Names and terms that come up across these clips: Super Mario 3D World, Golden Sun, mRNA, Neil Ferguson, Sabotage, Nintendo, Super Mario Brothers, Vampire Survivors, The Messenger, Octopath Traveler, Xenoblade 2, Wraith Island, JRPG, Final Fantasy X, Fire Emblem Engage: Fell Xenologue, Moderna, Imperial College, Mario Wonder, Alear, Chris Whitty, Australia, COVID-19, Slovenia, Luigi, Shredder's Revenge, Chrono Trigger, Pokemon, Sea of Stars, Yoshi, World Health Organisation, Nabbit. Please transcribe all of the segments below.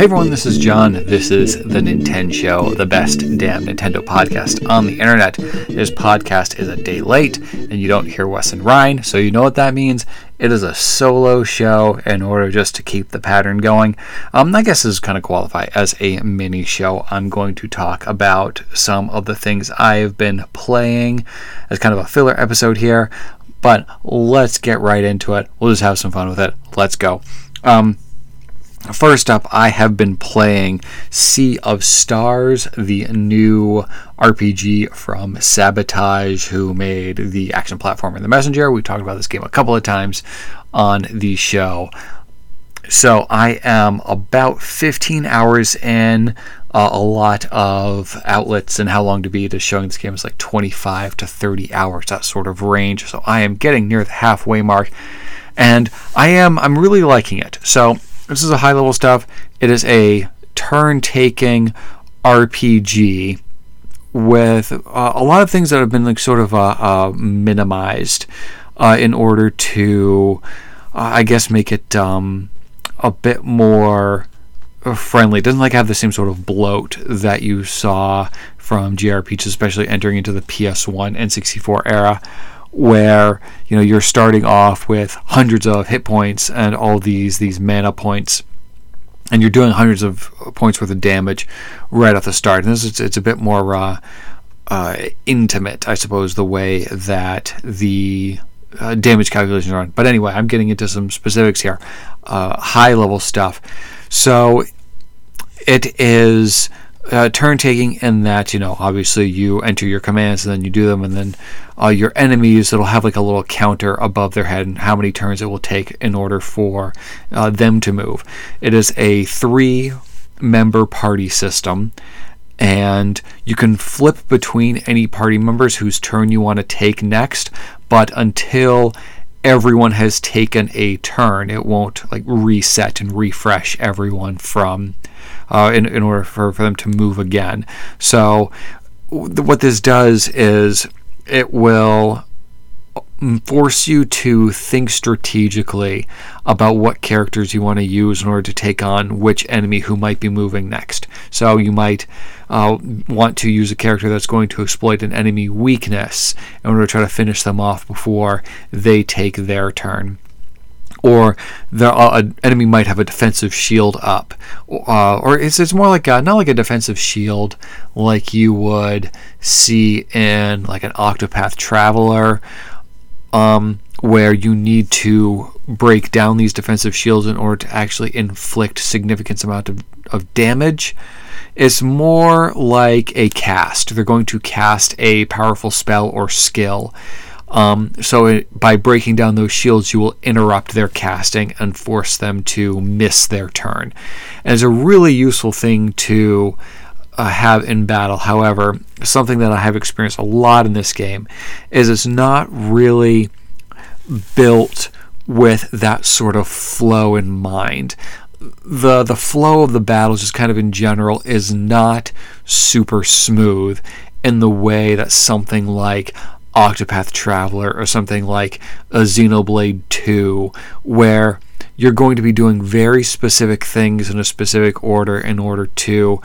Hey everyone, this is John. This is the Nintendo Show, the best damn Nintendo podcast on the internet. This podcast is a day late, and you don't hear Wes and Ryan, so you know what that means. It is a solo show in order just to keep the pattern going. I guess this is kind of qualify as a mini show. I'm going to talk about some of the things I've been playing as kind of a filler episode here, but let's get right into it. We'll just have some fun with it. Let's go. First up, I have been playing Sea of Stars, the new RPG from Sabotage, who made the action platformer The Messenger. We've talked about this game a couple of times on the show. So I am about 15 hours in. A lot of outlets and how long to beat is showing this game is like 25 to 30 hours, that sort of range. So I am getting near the halfway mark, and I'm really liking it. So this is a high-level stuff. It is a turn-taking RPG with a lot of things that have been like sort of minimized in order to, I guess, make it a bit more friendly. It doesn't like have the same sort of bloat that you saw from JRPGs, especially entering into the PS1 and 64 era, where you're starting off with hundreds of hit points and all these mana points, and you're doing hundreds of points worth of damage right off the start. And this is, it's a bit more intimate, I suppose, the way that the damage calculations are on. But anyway, I'm getting into some specifics here, high level stuff. So it is turn-taking in that, obviously you enter your commands and then you do them, and then your enemies, it'll have like a little counter above their head and how many turns it will take in order for them to move. It is a 3-member party system, and you can flip between any party members whose turn you want to take next, but until everyone has taken a turn, it won't like reset and refresh everyone from in order for them to move again. So what this does is it will force you to think strategically about what characters you want to use in order to take on which enemy who might be moving next. So you might want to use a character that's going to exploit an enemy weakness in order to try to finish them off before they take their turn. Or an enemy might have a defensive shield up, or it's more like not like a defensive shield like you would see in like an Octopath Traveler, where you need to break down these defensive shields in order to actually inflict significant amount of damage. It's more like a cast. They're going to cast a powerful spell or skill. By breaking down those shields, you will interrupt their casting and force them to miss their turn. And it's a really useful thing to have in battle. However, something that I have experienced a lot in this game is it's not really built with that sort of flow in mind. The flow of the battles, just kind of in general, is not super smooth in the way that something like Octopath Traveler or something like a Xenoblade 2, where you're going to be doing very specific things in a specific order in order to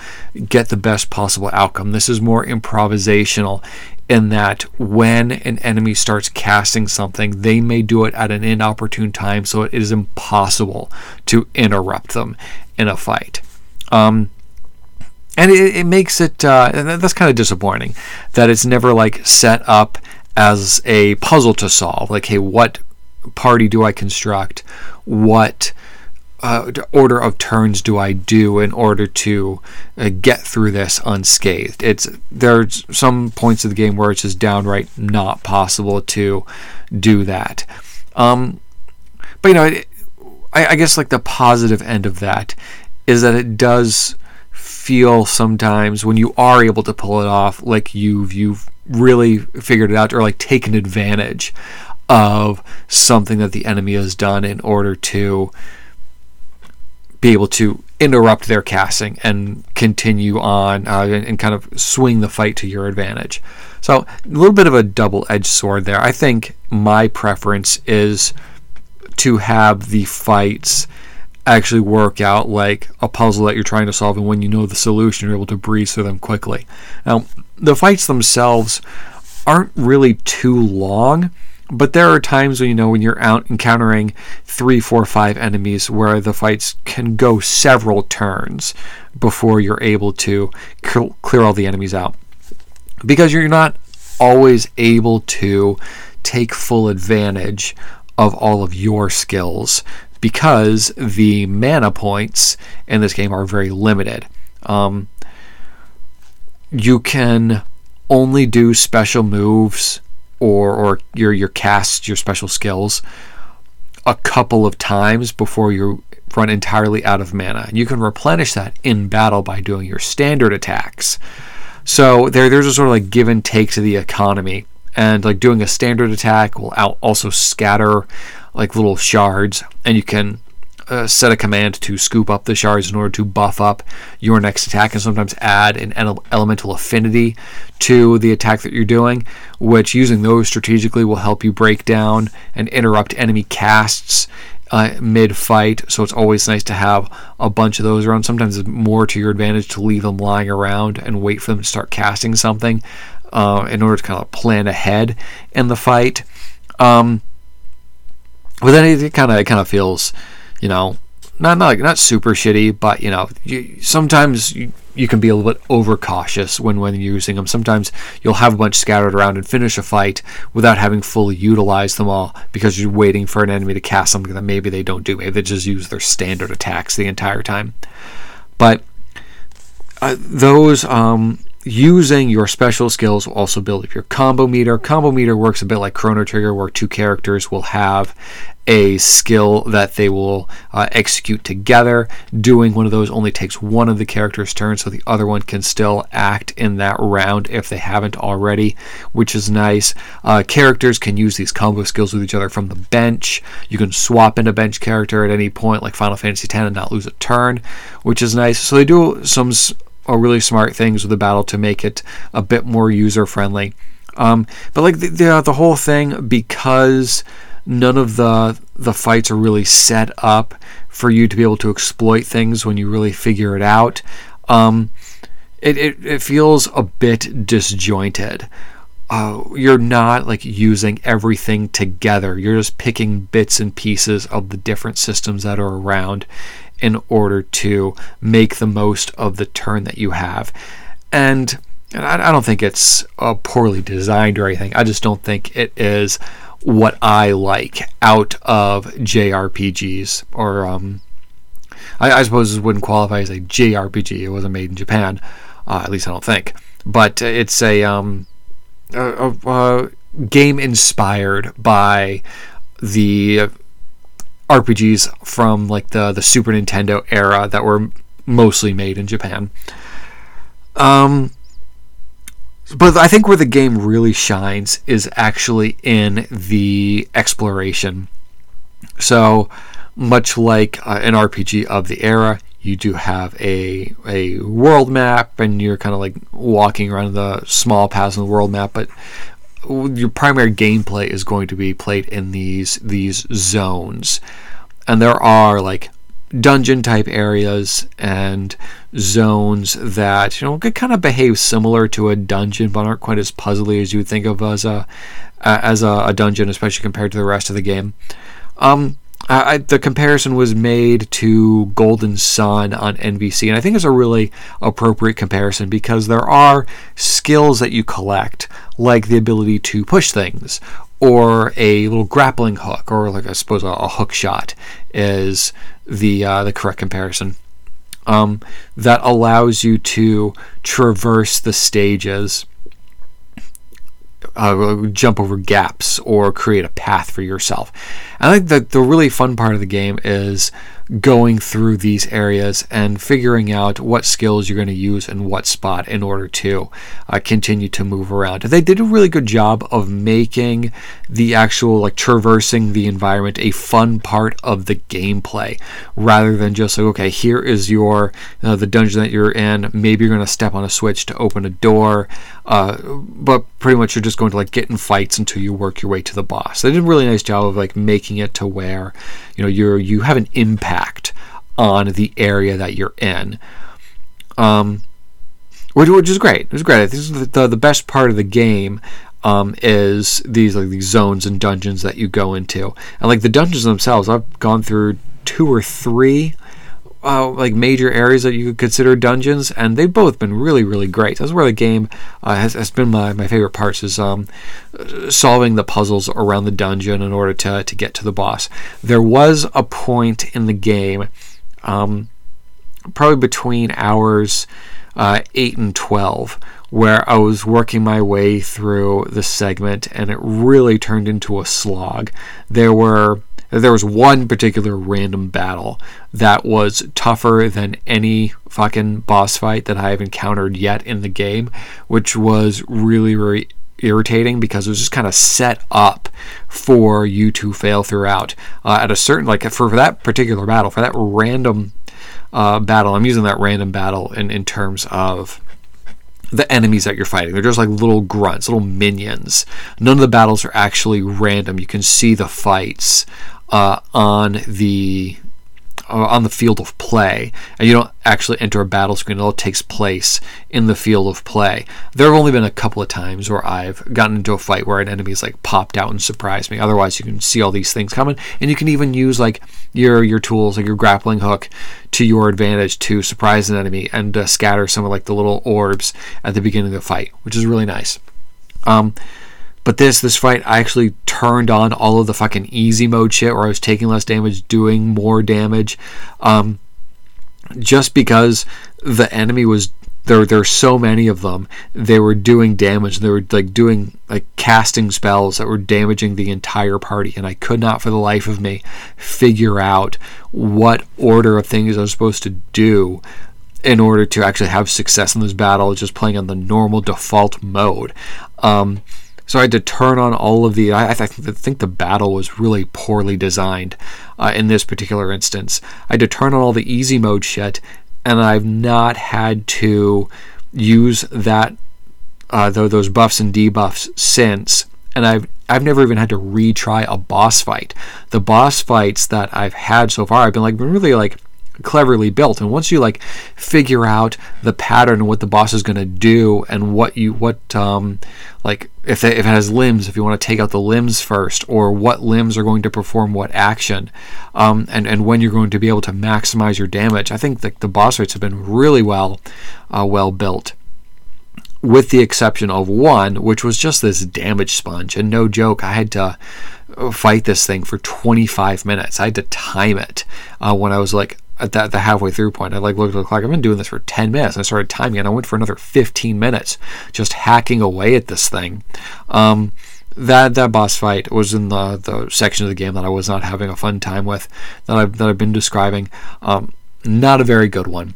get the best possible outcome. This is more improvisational in that when an enemy starts casting something, they may do it at an inopportune time, so it is impossible to interrupt them in a fight. And it makes it, and that's kind of disappointing, that it's never like set up as a puzzle to solve. Like, hey, what party do I construct? What order of turns do I do in order to get through this unscathed? There's some points of the game where it's just downright not possible to do that. But I guess like the positive end of that is that it does feel sometimes, when you are able to pull it off, like you've really figured it out, or like taken advantage of something that the enemy has done in order to be able to interrupt their casting and continue on and kind of swing the fight to your advantage. So a little bit of a double-edged sword there. I think my preference is to have the fights actually work out like a puzzle that you're trying to solve, and when you know the solution, you're able to breeze through them quickly. Now, the fights themselves aren't really too long, but there are times when, you know, when you're out encountering 3, 4, 5 enemies where the fights can go several turns before you're able to clear all the enemies out, because you're not always able to take full advantage of all of your skills, because the mana points in this game are very limited. You can only do special moves or your casts, your special skills, a couple of times before you run entirely out of mana. You can replenish that in battle by doing your standard attacks. So there's a sort of like give and take to the economy, and like doing a standard attack will also scatter like little shards, and you can set a command to scoop up the shards in order to buff up your next attack, and sometimes add an elemental affinity to the attack that you're doing, which using those strategically will help you break down and interrupt enemy casts mid-fight. So it's always nice to have a bunch of those around. Sometimes it's more to your advantage to leave them lying around and wait for them to start casting something in order to kind of plan ahead in the fight. But then it kind of feels, you know, not super shitty, but you know, sometimes you can be a little bit overcautious when you're using them. Sometimes you'll have a bunch scattered around and finish a fight without having fully utilized them all, because you're waiting for an enemy to cast something that maybe they don't do. Maybe they just use their standard attacks the entire time. But those using your special skills will also build up your combo meter. Combo meter works a bit like Chrono Trigger, where two characters will have a skill that they will execute together. Doing one of those only takes one of the character's turns, so the other one can still act in that round if they haven't already, which is nice. Characters can use these combo skills with each other from the bench. You can swap in a bench character at any point, like Final Fantasy X, and not lose a turn, which is nice. So they do some really smart things with the battle to make it a bit more user-friendly. But like the whole thing, because none of the fights are really set up for you to be able to exploit things when you really figure it out. It feels a bit disjointed. You're not like using everything together. You're just picking bits and pieces of the different systems that are around in order to make the most of the turn that you have. And I don't think it's poorly designed or anything. I just don't think it is what I like out of JRPGs, or I suppose this wouldn't qualify as a JRPG. It wasn't made in Japan, at least I don't think. But it's a game inspired by the RPGs from like the Super Nintendo era that were mostly made in Japan. But I think where the game really shines is actually in the exploration. So much like an RPG of the era, you do have a world map, and you're kind of like walking around the small paths on the world map, but your primary gameplay is going to be played in these zones. And there are like dungeon type areas and zones that, you know, could kind of behave similar to a dungeon, but aren't quite as puzzly as you would think of as a dungeon, especially compared to the rest of the game. The comparison was made to Golden Sun on NBC, and I think it's a really appropriate comparison, because there are skills that you collect, like the ability to push things, or a little grappling hook, or like I suppose a hook shot is the correct comparison, that allows you to traverse the stages, jump over gaps, or create a path for yourself. And I think that the really fun part of the game is going through these areas and figuring out what skills you're going to use in what spot in order to continue to move around. They did a really good job of making the actual like traversing the environment a fun part of the gameplay, rather than just like, okay, here is your the dungeon that you're in. Maybe you're going to step on a switch to open a door, but pretty much you're just going to like get in fights until you work your way to the boss. They did a really nice job of like making it to where, you know, you have an impact on the area that you're in, which is great. It was great. This is the best part of the game. Is these zones and dungeons that you go into, and the dungeons themselves. I've gone through 2 or 3 major areas that you could consider dungeons, and they've both been really, really great. That's where the game has been my favorite parts, is solving the puzzles around the dungeon in order to get to the boss. There was a point in the game, probably between hours 8 and 12, where I was working my way through the segment, and it really turned into a slog. There was one particular random battle that was tougher than any fucking boss fight that I have encountered yet in the game, which was really, really irritating because it was just kind of set up for you to fail throughout. At a certain, for that particular battle, for that random battle, I'm using that random battle in terms of the enemies that you're fighting. They're just little grunts, little minions. None of the battles are actually random. You can see the fights on the field of play, and you don't actually enter a battle screen. It all takes place in the field of play. There have only been a couple of times where I've gotten into a fight where an enemy's popped out and surprised me. Otherwise, you can see all these things coming, and you can even use your tools, your grappling hook, to your advantage to surprise an enemy and scatter some of the little orbs at the beginning of the fight, which is really nice. But this fight, I actually turned on all of the fucking easy mode shit where I was taking less damage, doing more damage. Just because the enemy was... There's so many of them. They were doing damage. They were doing casting spells that were damaging the entire party, and I could not for the life of me figure out what order of things I was supposed to do in order to actually have success in this battle, just playing on the normal default mode. So I had to turn on all of the... I think the battle was really poorly designed in this particular instance. I had to turn on all the easy mode shit, and I've not had to use that those buffs and debuffs since. And I've never even had to retry a boss fight. The boss fights that I've had so far have been really cleverly built, and once you figure out the pattern and what the boss is going to do, and if it has limbs, if you want to take out the limbs first, or what limbs are going to perform what action, and when you're going to be able to maximize your damage, I think the boss fights have been really well built, with the exception of one, which was just this damage sponge. And no joke, I had to fight this thing for 25 minutes. I had to time it when I was at the halfway through point. I looked at the clock. I've been doing this for 10 minutes. I started timing it. I went for another 15 minutes just hacking away at this thing. That boss fight was in the section of the game that I was not having a fun time with, that I've been describing. Not a very good one.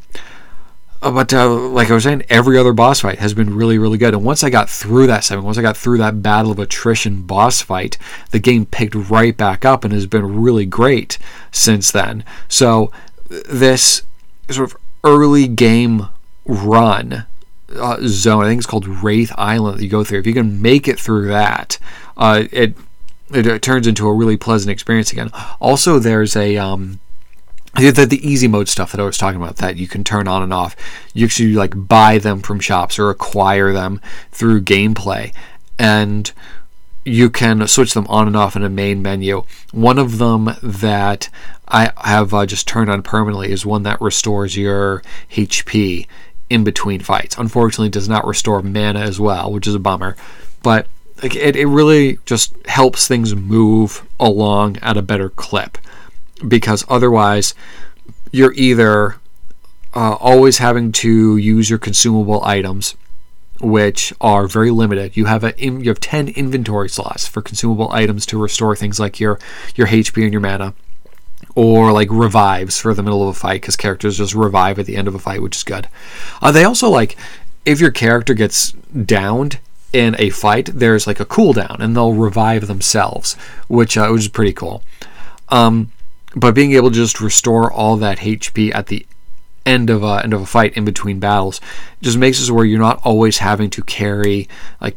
But like I was saying, every other boss fight has been really, really good. And once I got through that segment, once I got through that battle of attrition boss fight, the game picked right back up and has been really great since then. So this sort of early game run zone, I think it's called Wraith Island, that you go through. If you can make it through that, it turns into a really pleasant experience again. Also, there's a... The easy mode stuff that I was talking about that you can turn on and off, you actually buy them from shops or acquire them through gameplay, and you can switch them on and off in a main menu. One of them that I have just turned on permanently is one that restores your HP in between fights. Unfortunately, it does not restore mana as well, which is a bummer, but it really just helps things move along at a better clip. Because otherwise, you're either always having to use your consumable items, which are very limited. You have 10 inventory slots for consumable items to restore things like your HP and your mana, or revives for the middle of a fight, because characters just revive at the end of a fight, which is good. They also if your character gets downed in a fight, there's a cooldown, and they'll revive themselves, which is pretty cool. But being able to just restore all that HP at the end of a fight in between battles just makes it where you're not always having to carry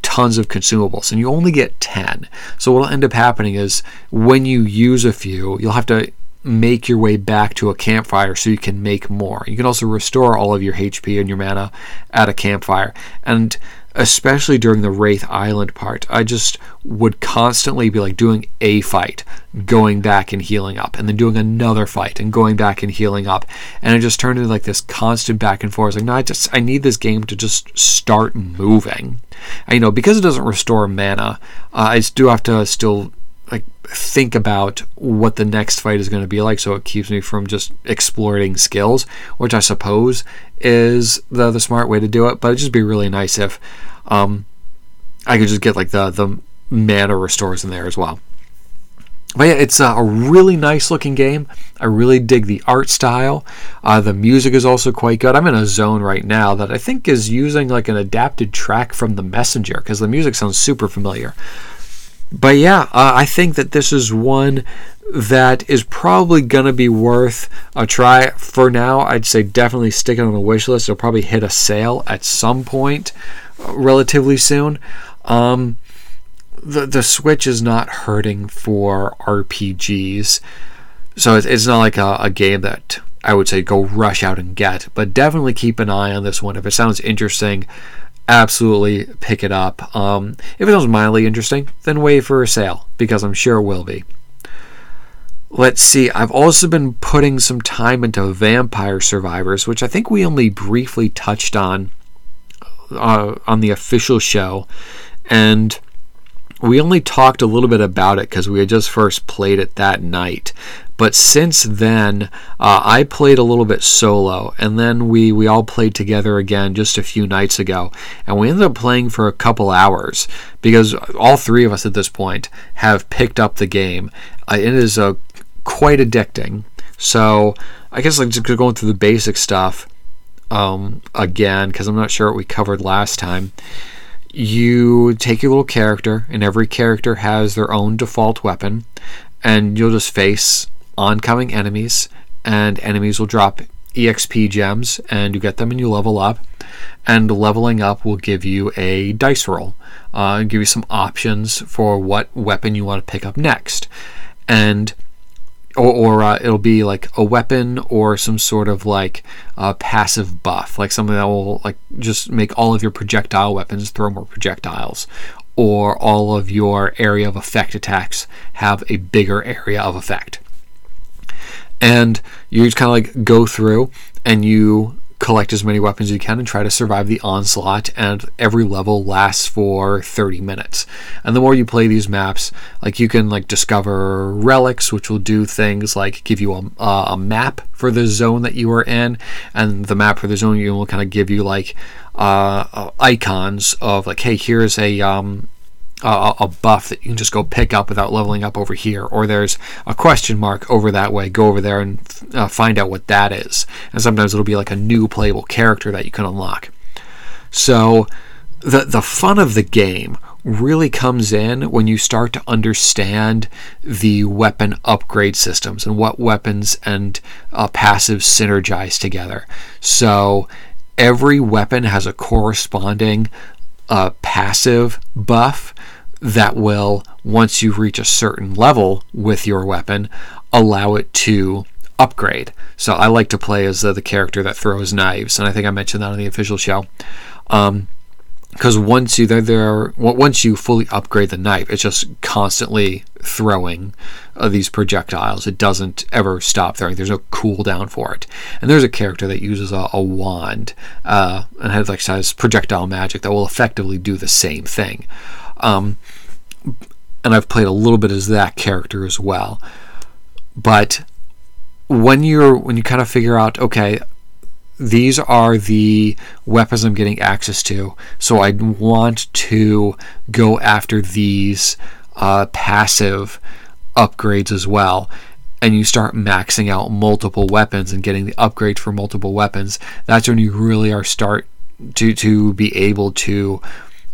tons of consumables, and you only get 10. So what'll end up happening is when you use a few, you'll have to make your way back to a campfire so you can make more. You can also restore all of your HP and your mana at a campfire. And especially during the Wraith Island part, I just would constantly be like doing a fight, going back and healing up, and then doing another fight and going back and healing up. And it just turned into like this constant back and forth. Like, no, I need this game to just start moving. And, you know, because it doesn't restore mana, I do have to still like think about what the next fight is going to be like, so it keeps me from just exploiting skills, which I suppose is the smart way to do it. But it'd just be really nice if I could just get like the mana restores in there as well. But yeah, it's a really nice looking game. I really dig the art style. The music is also quite good. I'm in a zone right now that I think is using like an adapted track from The Messenger, because the music sounds super familiar. But yeah, I think that this is one that is probably going to be worth a try. For now, I'd say definitely stick it on the wish list. It'll probably hit a sale at some point relatively soon. The Switch is not hurting for RPGs, so it's not like a game that I would say go rush out and get. But definitely keep an eye on this one. If it sounds interesting, absolutely pick it up. If it sounds mildly interesting, then wait for a sale, because I'm sure it will be. Let's see, I've also been putting some time into Vampire Survivors, which I think we only briefly touched on the official show, and we only talked a little bit about it because we had just first played it that night. But since then, I played a little bit solo, and then we all played together again just a few nights ago. And we ended up playing for a couple hours, because all three of us at this point have picked up the game. It is quite addicting. So I guess I'm just going through the basic stuff again, because I'm not sure what we covered last time. You take your little character, and every character has their own default weapon, and you'll just face oncoming enemies, and enemies will drop EXP gems, and you get them and you level up, and leveling up will give you a dice roll, give you some options for what weapon you want to pick up next, and or it'll be like a weapon or some sort of like passive buff, like something that will like just make all of your projectile weapons throw more projectiles, or all of your area of effect attacks have a bigger area of effect. And you just kind of like go through and you collect as many weapons as you can and try to survive the onslaught, and every level lasts for 30 minutes. And the more you play these maps, like you can like discover relics, which will do things like give you a map for the zone that you are in, and the map for the zone will kind of give you like icons of like, hey, here's a buff that you can just go pick up without leveling up over here, or there's a question mark over that way, go over there and find out what that is. And sometimes it'll be like a new playable character that you can unlock. So the fun of the game really comes in when you start to understand the weapon upgrade systems and what weapons and passives synergize together. So every weapon has a corresponding passive buff that will, once you reach a certain level with your weapon, allow it to upgrade. So I like to play as the character that throws knives, and I think I mentioned that on the official show. Because once you fully upgrade the knife, it's just constantly throwing these projectiles. It doesn't ever stop throwing. There's no cooldown for it. And there's a character that uses a wand and has like projectile magic that will effectively do the same thing. And I've played a little bit as that character as well. But when you kind of figure out, okay, these are the weapons I'm getting access to, so I want to go after these passive upgrades as well. And you start maxing out multiple weapons and getting the upgrades for multiple weapons. That's when you really are start to be able to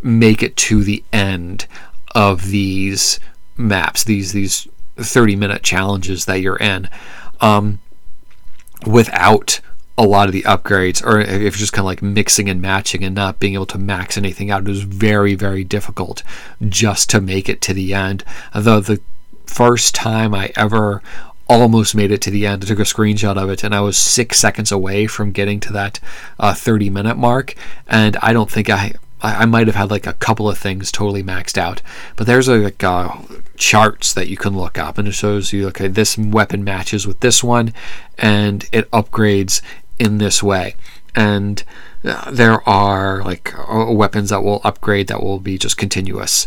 make it to the end of these maps, these 30-minute challenges that you're in, without a lot of the upgrades, or if you're just kind of like mixing and matching and not being able to max anything out. It was very, very difficult just to make it to the end. Although the first time I ever almost made it to the end. I took a screenshot of it, and I was 6 seconds away from getting to that 30-minute mark, and I don't think I might have had like a couple of things totally maxed out. But there's like charts that you can look up, and it shows you, okay, this weapon matches with this one, and it upgrades in this way. And there are like weapons that will upgrade that will be just continuous.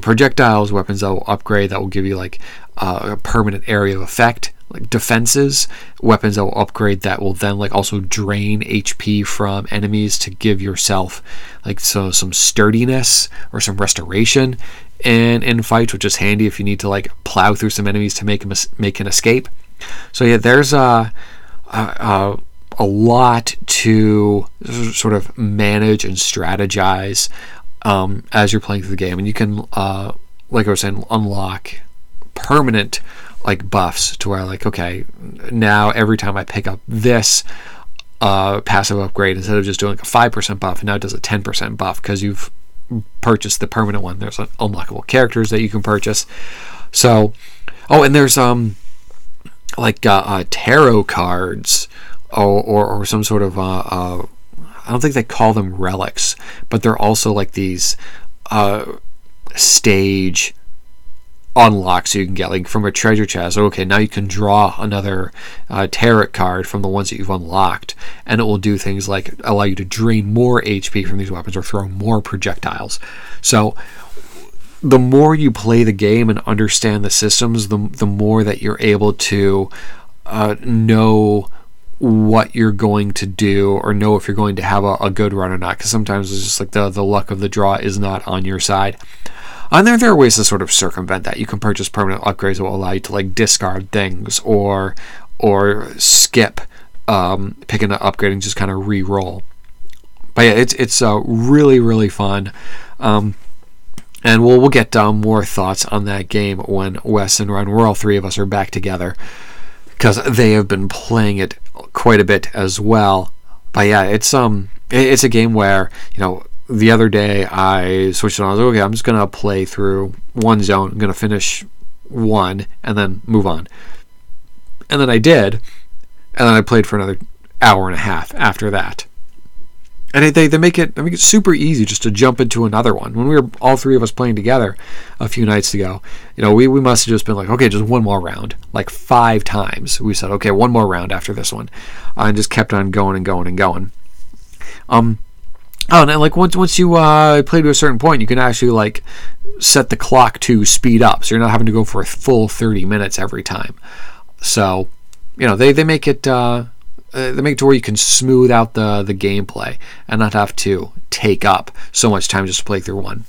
Projectiles, weapons that will upgrade that will give you like a permanent area of effect. Like defenses, weapons that will upgrade that will then like also drain HP from enemies to give yourself like so some sturdiness or some restoration in fights, which is handy if you need to like plow through some enemies to make an escape. So yeah, there's a lot to sort of manage and strategize as you're playing through the game, and you can like I was saying, unlock permanent like buffs to where like, okay, now every time I pick up this passive upgrade, instead of just doing like a 5% buff, now it does a 10% buff because you've purchased the permanent one. There's unlockable characters that you can purchase. So and there's like tarot cards or some sort of I don't think they call them relics, but they're also like these stage unlocks you can get like from a treasure chest. Okay, now you can draw another tarot card from the ones that you've unlocked, and it will do things like allow you to drain more HP from these weapons or throw more projectiles. So the more you play the game and understand the systems, the more that you're able to know what you're going to do, or know if you're going to have a good run or not, because sometimes it's just like the luck of the draw is not on your side. And there are ways to sort of circumvent that. You can purchase permanent upgrades that will allow you to like discard things or skip picking an upgrade and just kind of re-roll. But yeah, it's really, really fun. And we'll get more thoughts on that game when Wes and Ron, we're all three of us, are back together, because they have been playing it quite a bit as well. But yeah, it's a game where, you know, the other day I switched it on. I was like, okay, I'm just gonna play through one zone. I'm gonna finish one and then move on. And then I did, and then I played for another hour and a half after that. And they make it super easy just to jump into another one. When we were all three of us playing together a few nights ago, you know, we must have just been like, okay, just one more round. Like 5 times we said, okay, one more round after this one, and just kept on going and going and going. Oh, and like once you play to a certain point, you can actually like set the clock to speed up, so you're not having to go for a full 30 minutes every time. So, you know, they make it. They make it to where you can smooth out the gameplay and not have to take up so much time just to play through one.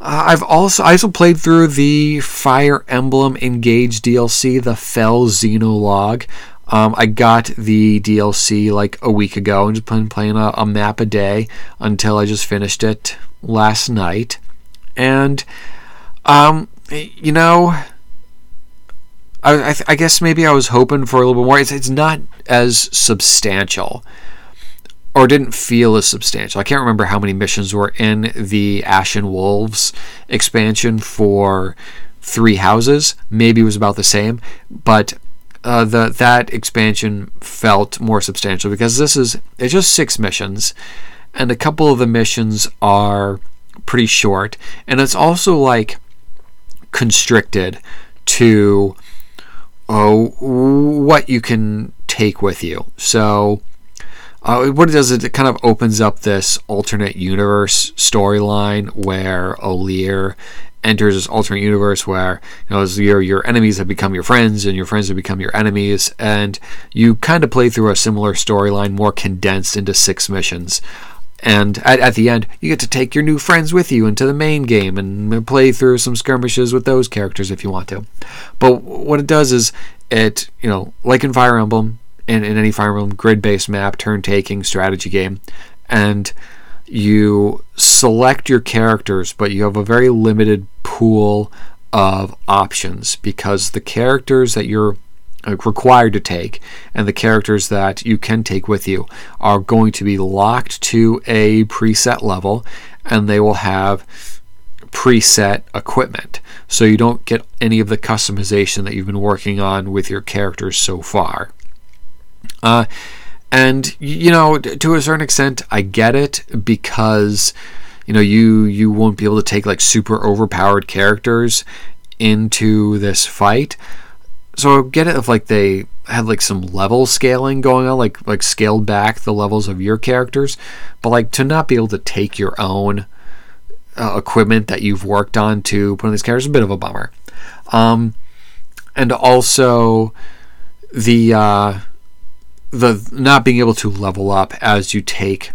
I also played through the Fire Emblem Engage DLC, the Fell Xenologue. I got the DLC like a week ago and just been playing a map a day until I just finished it last night. And, you know, I guess maybe I was hoping for a little bit more. It's not as substantial, or didn't feel as substantial. I can't remember how many missions were in the Ashen Wolves expansion for 3 houses. Maybe it was about the same, but that expansion felt more substantial because it's just 6 missions, and a couple of the missions are pretty short, and it's also like constricted to what you can take with you. So what it does is it kind of opens up this alternate universe storyline where Alear enters this alternate universe where, you know, your enemies have become your friends and your friends have become your enemies, and you kind of play through a similar storyline, more condensed into 6 missions. And at the end, you get to take your new friends with you into the main game and play through some skirmishes with those characters if you want to. But what it does is it, you know, like in Fire Emblem, and in any Fire Emblem grid-based map, turn-taking strategy game, and you select your characters, but you have a very limited pool of options because the characters that you're required to take and the characters that you can take with you are going to be locked to a preset level, and they will have preset equipment, so you don't get any of the customization that you've been working on with your characters so far. And, you know, to a certain extent, I get it, because, you know, you won't be able to take, like, super overpowered characters into this fight. So I get it if, like, they had, like, some level scaling going on, like scaled back the levels of your characters. But, like, to not be able to take your own equipment that you've worked on to put on these characters is a bit of a bummer. And also, the not being able to level up as you take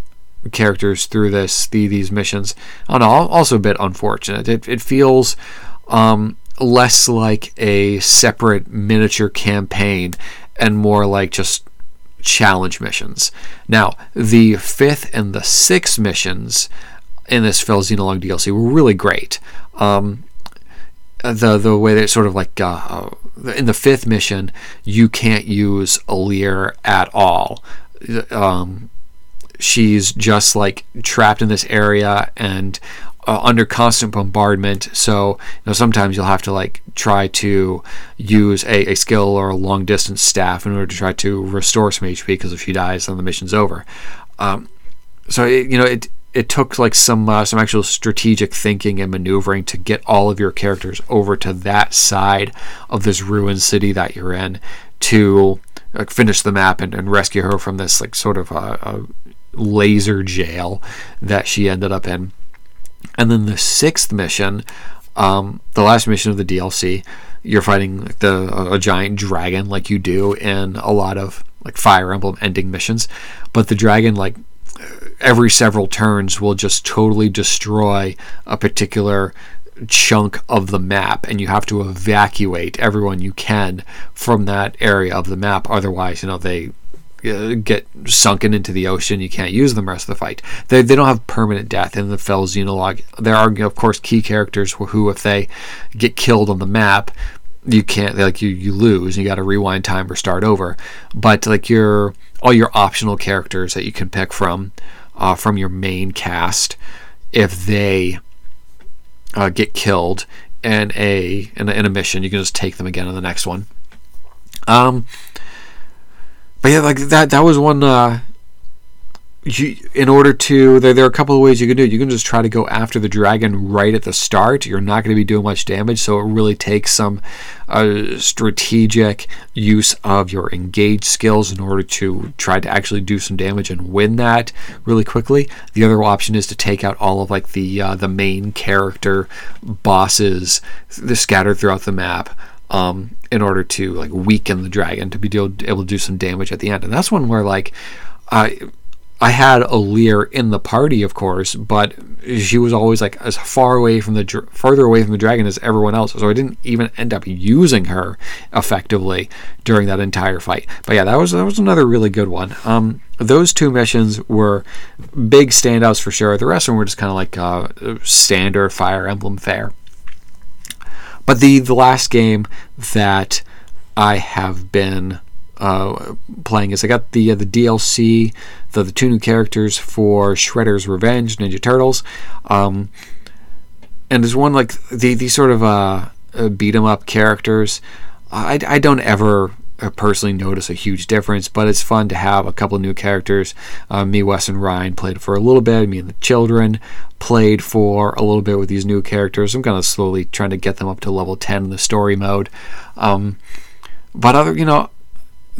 characters through these missions, I don't know, also a bit unfortunate. It feels less like a separate miniature campaign and more like just challenge missions. Now, the 5th and the 6th missions in this Fell Xenologue DLC were really great. The way they sort of like in the 5th mission, you can't use Alear at all. She's just like trapped in this area and under constant bombardment. So, you know, sometimes you'll have to like try to use a skill or a long distance staff in order to try to restore some HP, because if she dies, then the mission's over. It took like some actual strategic thinking and maneuvering to get all of your characters over to that side of this ruined city that you're in to like finish the map and rescue her from this like sort of a laser jail that she ended up in. And then the 6th mission, the last mission of the DLC, you're fighting like a giant dragon like you do in a lot of like Fire Emblem ending missions, but the dragon like every several turns will just totally destroy a particular chunk of the map, and you have to evacuate everyone you can from that area of the map, otherwise, you know, they get sunken into the ocean. You can't use them the rest of the fight. They don't have permanent death in the Fell Xenologue. There are, of course, key characters who, if they get killed on the map, you can't, like, you lose, and you got to rewind time or start over. But like all your optional characters that you can pick from your main cast, if they get killed in a mission, you can just take them again in the next one. But yeah, like that was one. There are a couple of ways you can do it. You can just try to go after the dragon right at the start. You're not going to be doing much damage, so it really takes some strategic use of your engage skills in order to try to actually do some damage and win that really quickly. The other option is to take out all of like the main character bosses scattered throughout the map, in order to like weaken the dragon to be able to do some damage at the end. And that's one where like I had Alear in the party, of course, but she was always like as farther away from the dragon as everyone else. So I didn't even end up using her effectively during that entire fight. But yeah, that was another really good one. Those two missions were big standouts for sure. The rest of them were just kind of like standard Fire Emblem fare. But the last game that I have been playing is I got the DLC, the two new characters for Shredder's Revenge, Ninja Turtles, and there's one like these sort of beat 'em up characters. I don't ever personally notice a huge difference, but it's fun to have a couple of new characters. Me, Wes, and Ryan played for a little bit. Me and the children played for a little bit with these new characters. I'm kind of slowly trying to get them up to level 10 in the story mode, but other, you know.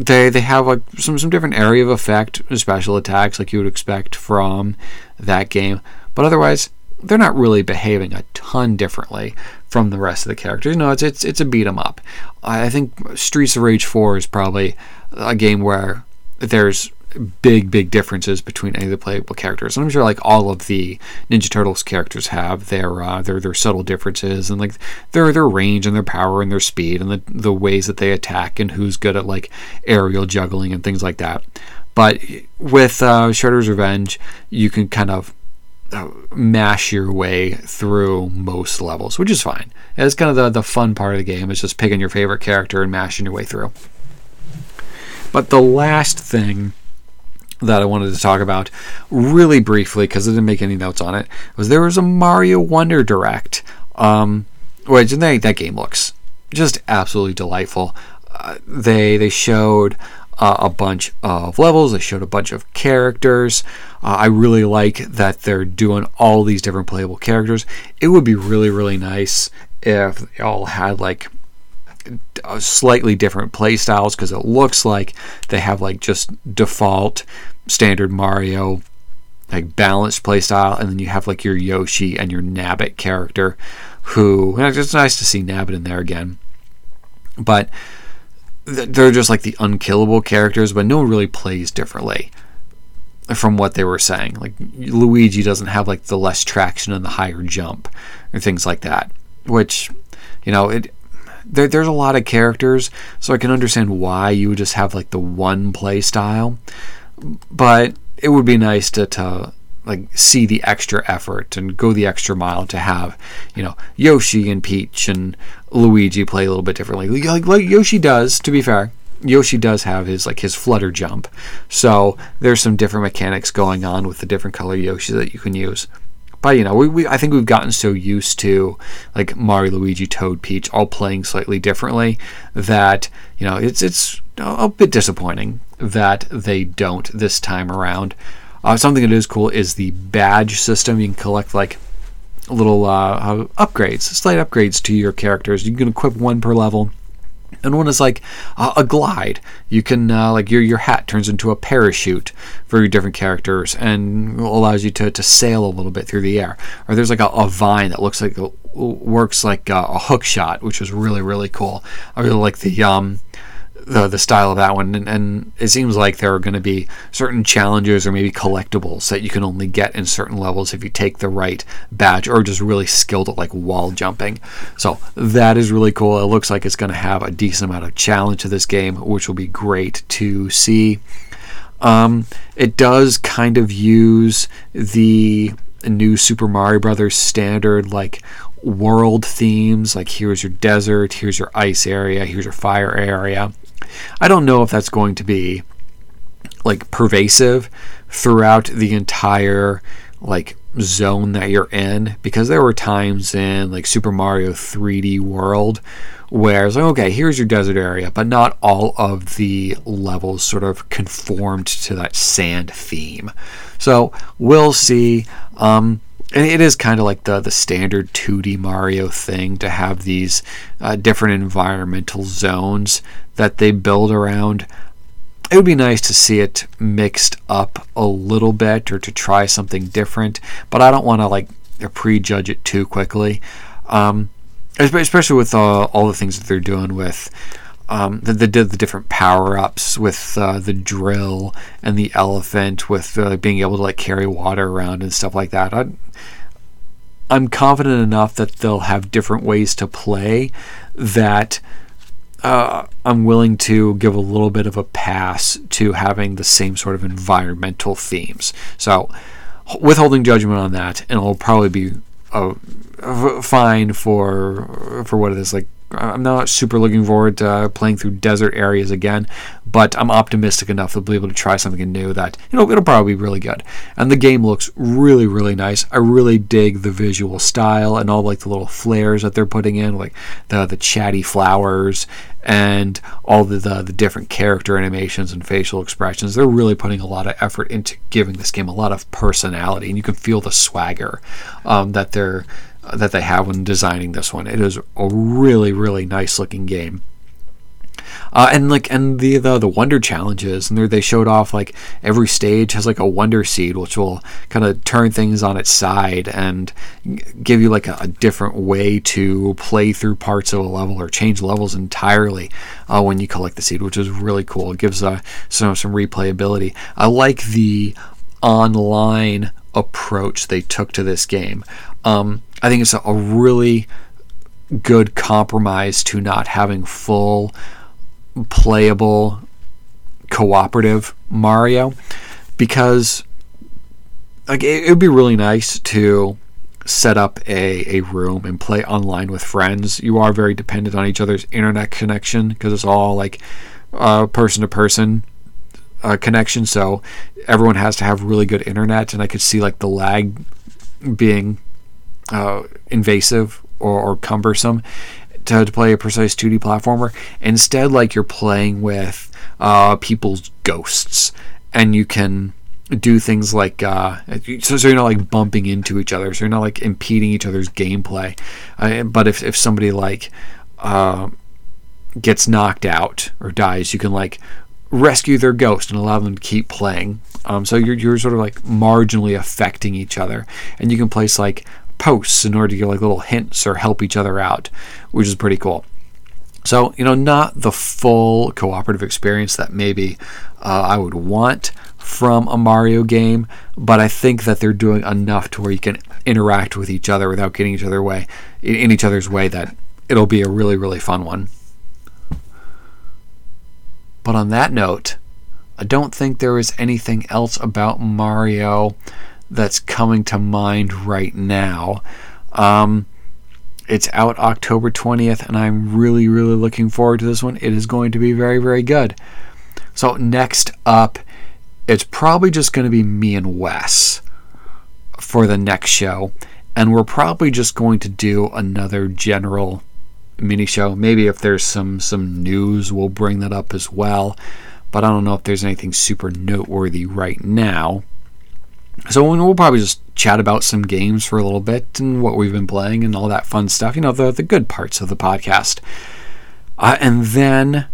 They have like some different area of effect, special attacks like you would expect from that game. But otherwise, they're not really behaving a ton differently from the rest of the characters. No, it's a beat 'em up. I think Streets of Rage 4 is probably a game where there's big differences between any of the playable characters. And I'm sure like all of the Ninja Turtles characters have their subtle differences, and like their range and their power and their speed and the ways that they attack and who's good at like aerial juggling and things like that. But with Shredder's Revenge, you can kind of mash your way through most levels, which is fine. And it's kind of the fun part of the game, is just picking your favorite character and mashing your way through. But the last thing that I wanted to talk about really briefly, because I didn't make any notes on it, was there was a Mario Wonder Direct, which that game looks just absolutely delightful. They showed a bunch of levels. They showed a bunch of characters. I really like that they're doing all these different playable characters. It would be really, really nice if they all had like slightly different play styles, because it looks like they have like just default standard Mario, like balanced play style, and then you have like your Yoshi and your Nabbit character, who, and it's nice to see Nabbit in there again, but they're just like the unkillable characters, but no one really plays differently from what they were saying. Like Luigi doesn't have like the less traction and the higher jump or things like that, which, you know, there's a lot of characters, so I can understand why you would just have like the one play style, but it would be nice to like see the extra effort and go the extra mile to have, you know, Yoshi and Peach and Luigi play a little bit differently. Like Yoshi does, to be fair. Yoshi does have his flutter jump, so there's some different mechanics going on with the different color Yoshi that you can use. But, you know, I think we've gotten so used to, like, Mario, Luigi, Toad, Peach all playing slightly differently that, you know, it's a bit disappointing that they don't this time around. Something that is cool is the badge system. You can collect, like, little upgrades, slight upgrades to your characters. You can equip one per level. And one is like a glide. You can like your hat turns into a parachute for your different characters and allows you to sail a little bit through the air. Or there's like a vine that looks like works like a hook shot, which is really, really cool. I really like the style of that one, and it seems like there are going to be certain challenges or maybe collectibles that you can only get in certain levels if you take the right badge or just really skilled at like wall jumping. So that is really cool. It looks like it's going to have a decent amount of challenge to this game, which will be great to see. It does kind of use the new Super Mario Brothers standard like world themes, like here's your desert, here's your ice area, here's your fire area. I don't know if that's going to be like pervasive throughout the entire like zone that you're in, because there were times in like Super Mario 3D World where it's like, okay, here's your desert area, but not all of the levels sort of conformed to that sand theme. So we'll see. And it is kind of like the standard 2D Mario thing to have these different environmental zones that they build around. It would be nice to see it mixed up a little bit or to try something different, but I don't want to like prejudge it too quickly, especially with all the things that they're doing with the different power-ups with the drill and the elephant, with being able to like carry water around and stuff like that. I'm confident enough that they'll have different ways to play that I'm willing to give a little bit of a pass to having the same sort of environmental themes. So withholding judgment on that, and it'll probably be fine for what it is. Like, I'm not super looking forward to playing through desert areas again, but I'm optimistic enough to be able to try something new that, you know, it'll probably be really good. And the game looks really, really nice. I really dig the visual style and all like the little flares that they're putting in, like the chatty flowers and all the different character animations and facial expressions. They're really putting a lot of effort into giving this game a lot of personality, and you can feel the swagger that they have when designing this one. It is a really, really nice looking game. And the wonder challenges, and they showed off like every stage has like a wonder seed, which will kind of turn things on its side and give you like a different way to play through parts of a level or change levels entirely when you collect the seed, which is really cool. It gives some replayability. I like the online approach they took to this game. I think it's a really good compromise to not having full playable cooperative Mario, because like it would be really nice to set up a room and play online with friends. You are very dependent on each other's internet connection because it's all like person to person. connection, so everyone has to have really good internet, and I could see like the lag being invasive or cumbersome to play a precise 2D platformer. Instead, like, you're playing with people's ghosts, and you can do things like so you're not like bumping into each other, so you're not like impeding each other's gameplay. But if somebody like gets knocked out or dies, you can like rescue their ghost and allow them to keep playing. So you're sort of like marginally affecting each other, and you can place like posts in order to get like little hints or help each other out, which is pretty cool. So, you know, not the full cooperative experience that maybe I would want from a Mario game, but I think that they're doing enough to where you can interact with each other without getting in each other's way, that it'll be a really, really fun one. But on that note, I don't think there is anything else about Mario that's coming to mind right now. It's out October 20th, and I'm really, really looking forward to this one. It is going to be very, very good. So next up, it's probably just going to be me and Wes for the next show. And we're probably just going to do another general mini show. Maybe if there's some news, we'll bring that up as well. But I don't know if there's anything super noteworthy right now. So we'll probably just chat about some games for a little bit and what we've been playing and all that fun stuff. You know, the good parts of the podcast. And then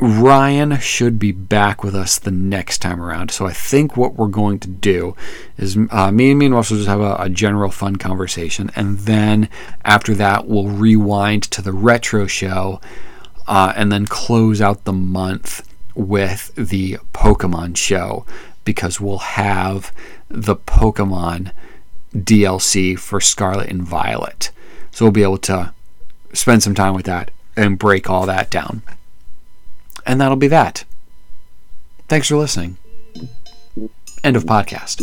Ryan should be back with us the next time around. So I think what we're going to do is me and Wes will just have a general fun conversation. And then after that, we'll rewind to the retro show and then close out the month with the Pokemon show, because we'll have the Pokemon DLC for Scarlet and Violet. So we'll be able to spend some time with that and break all that down. And that'll be that. Thanks for listening. End of podcast.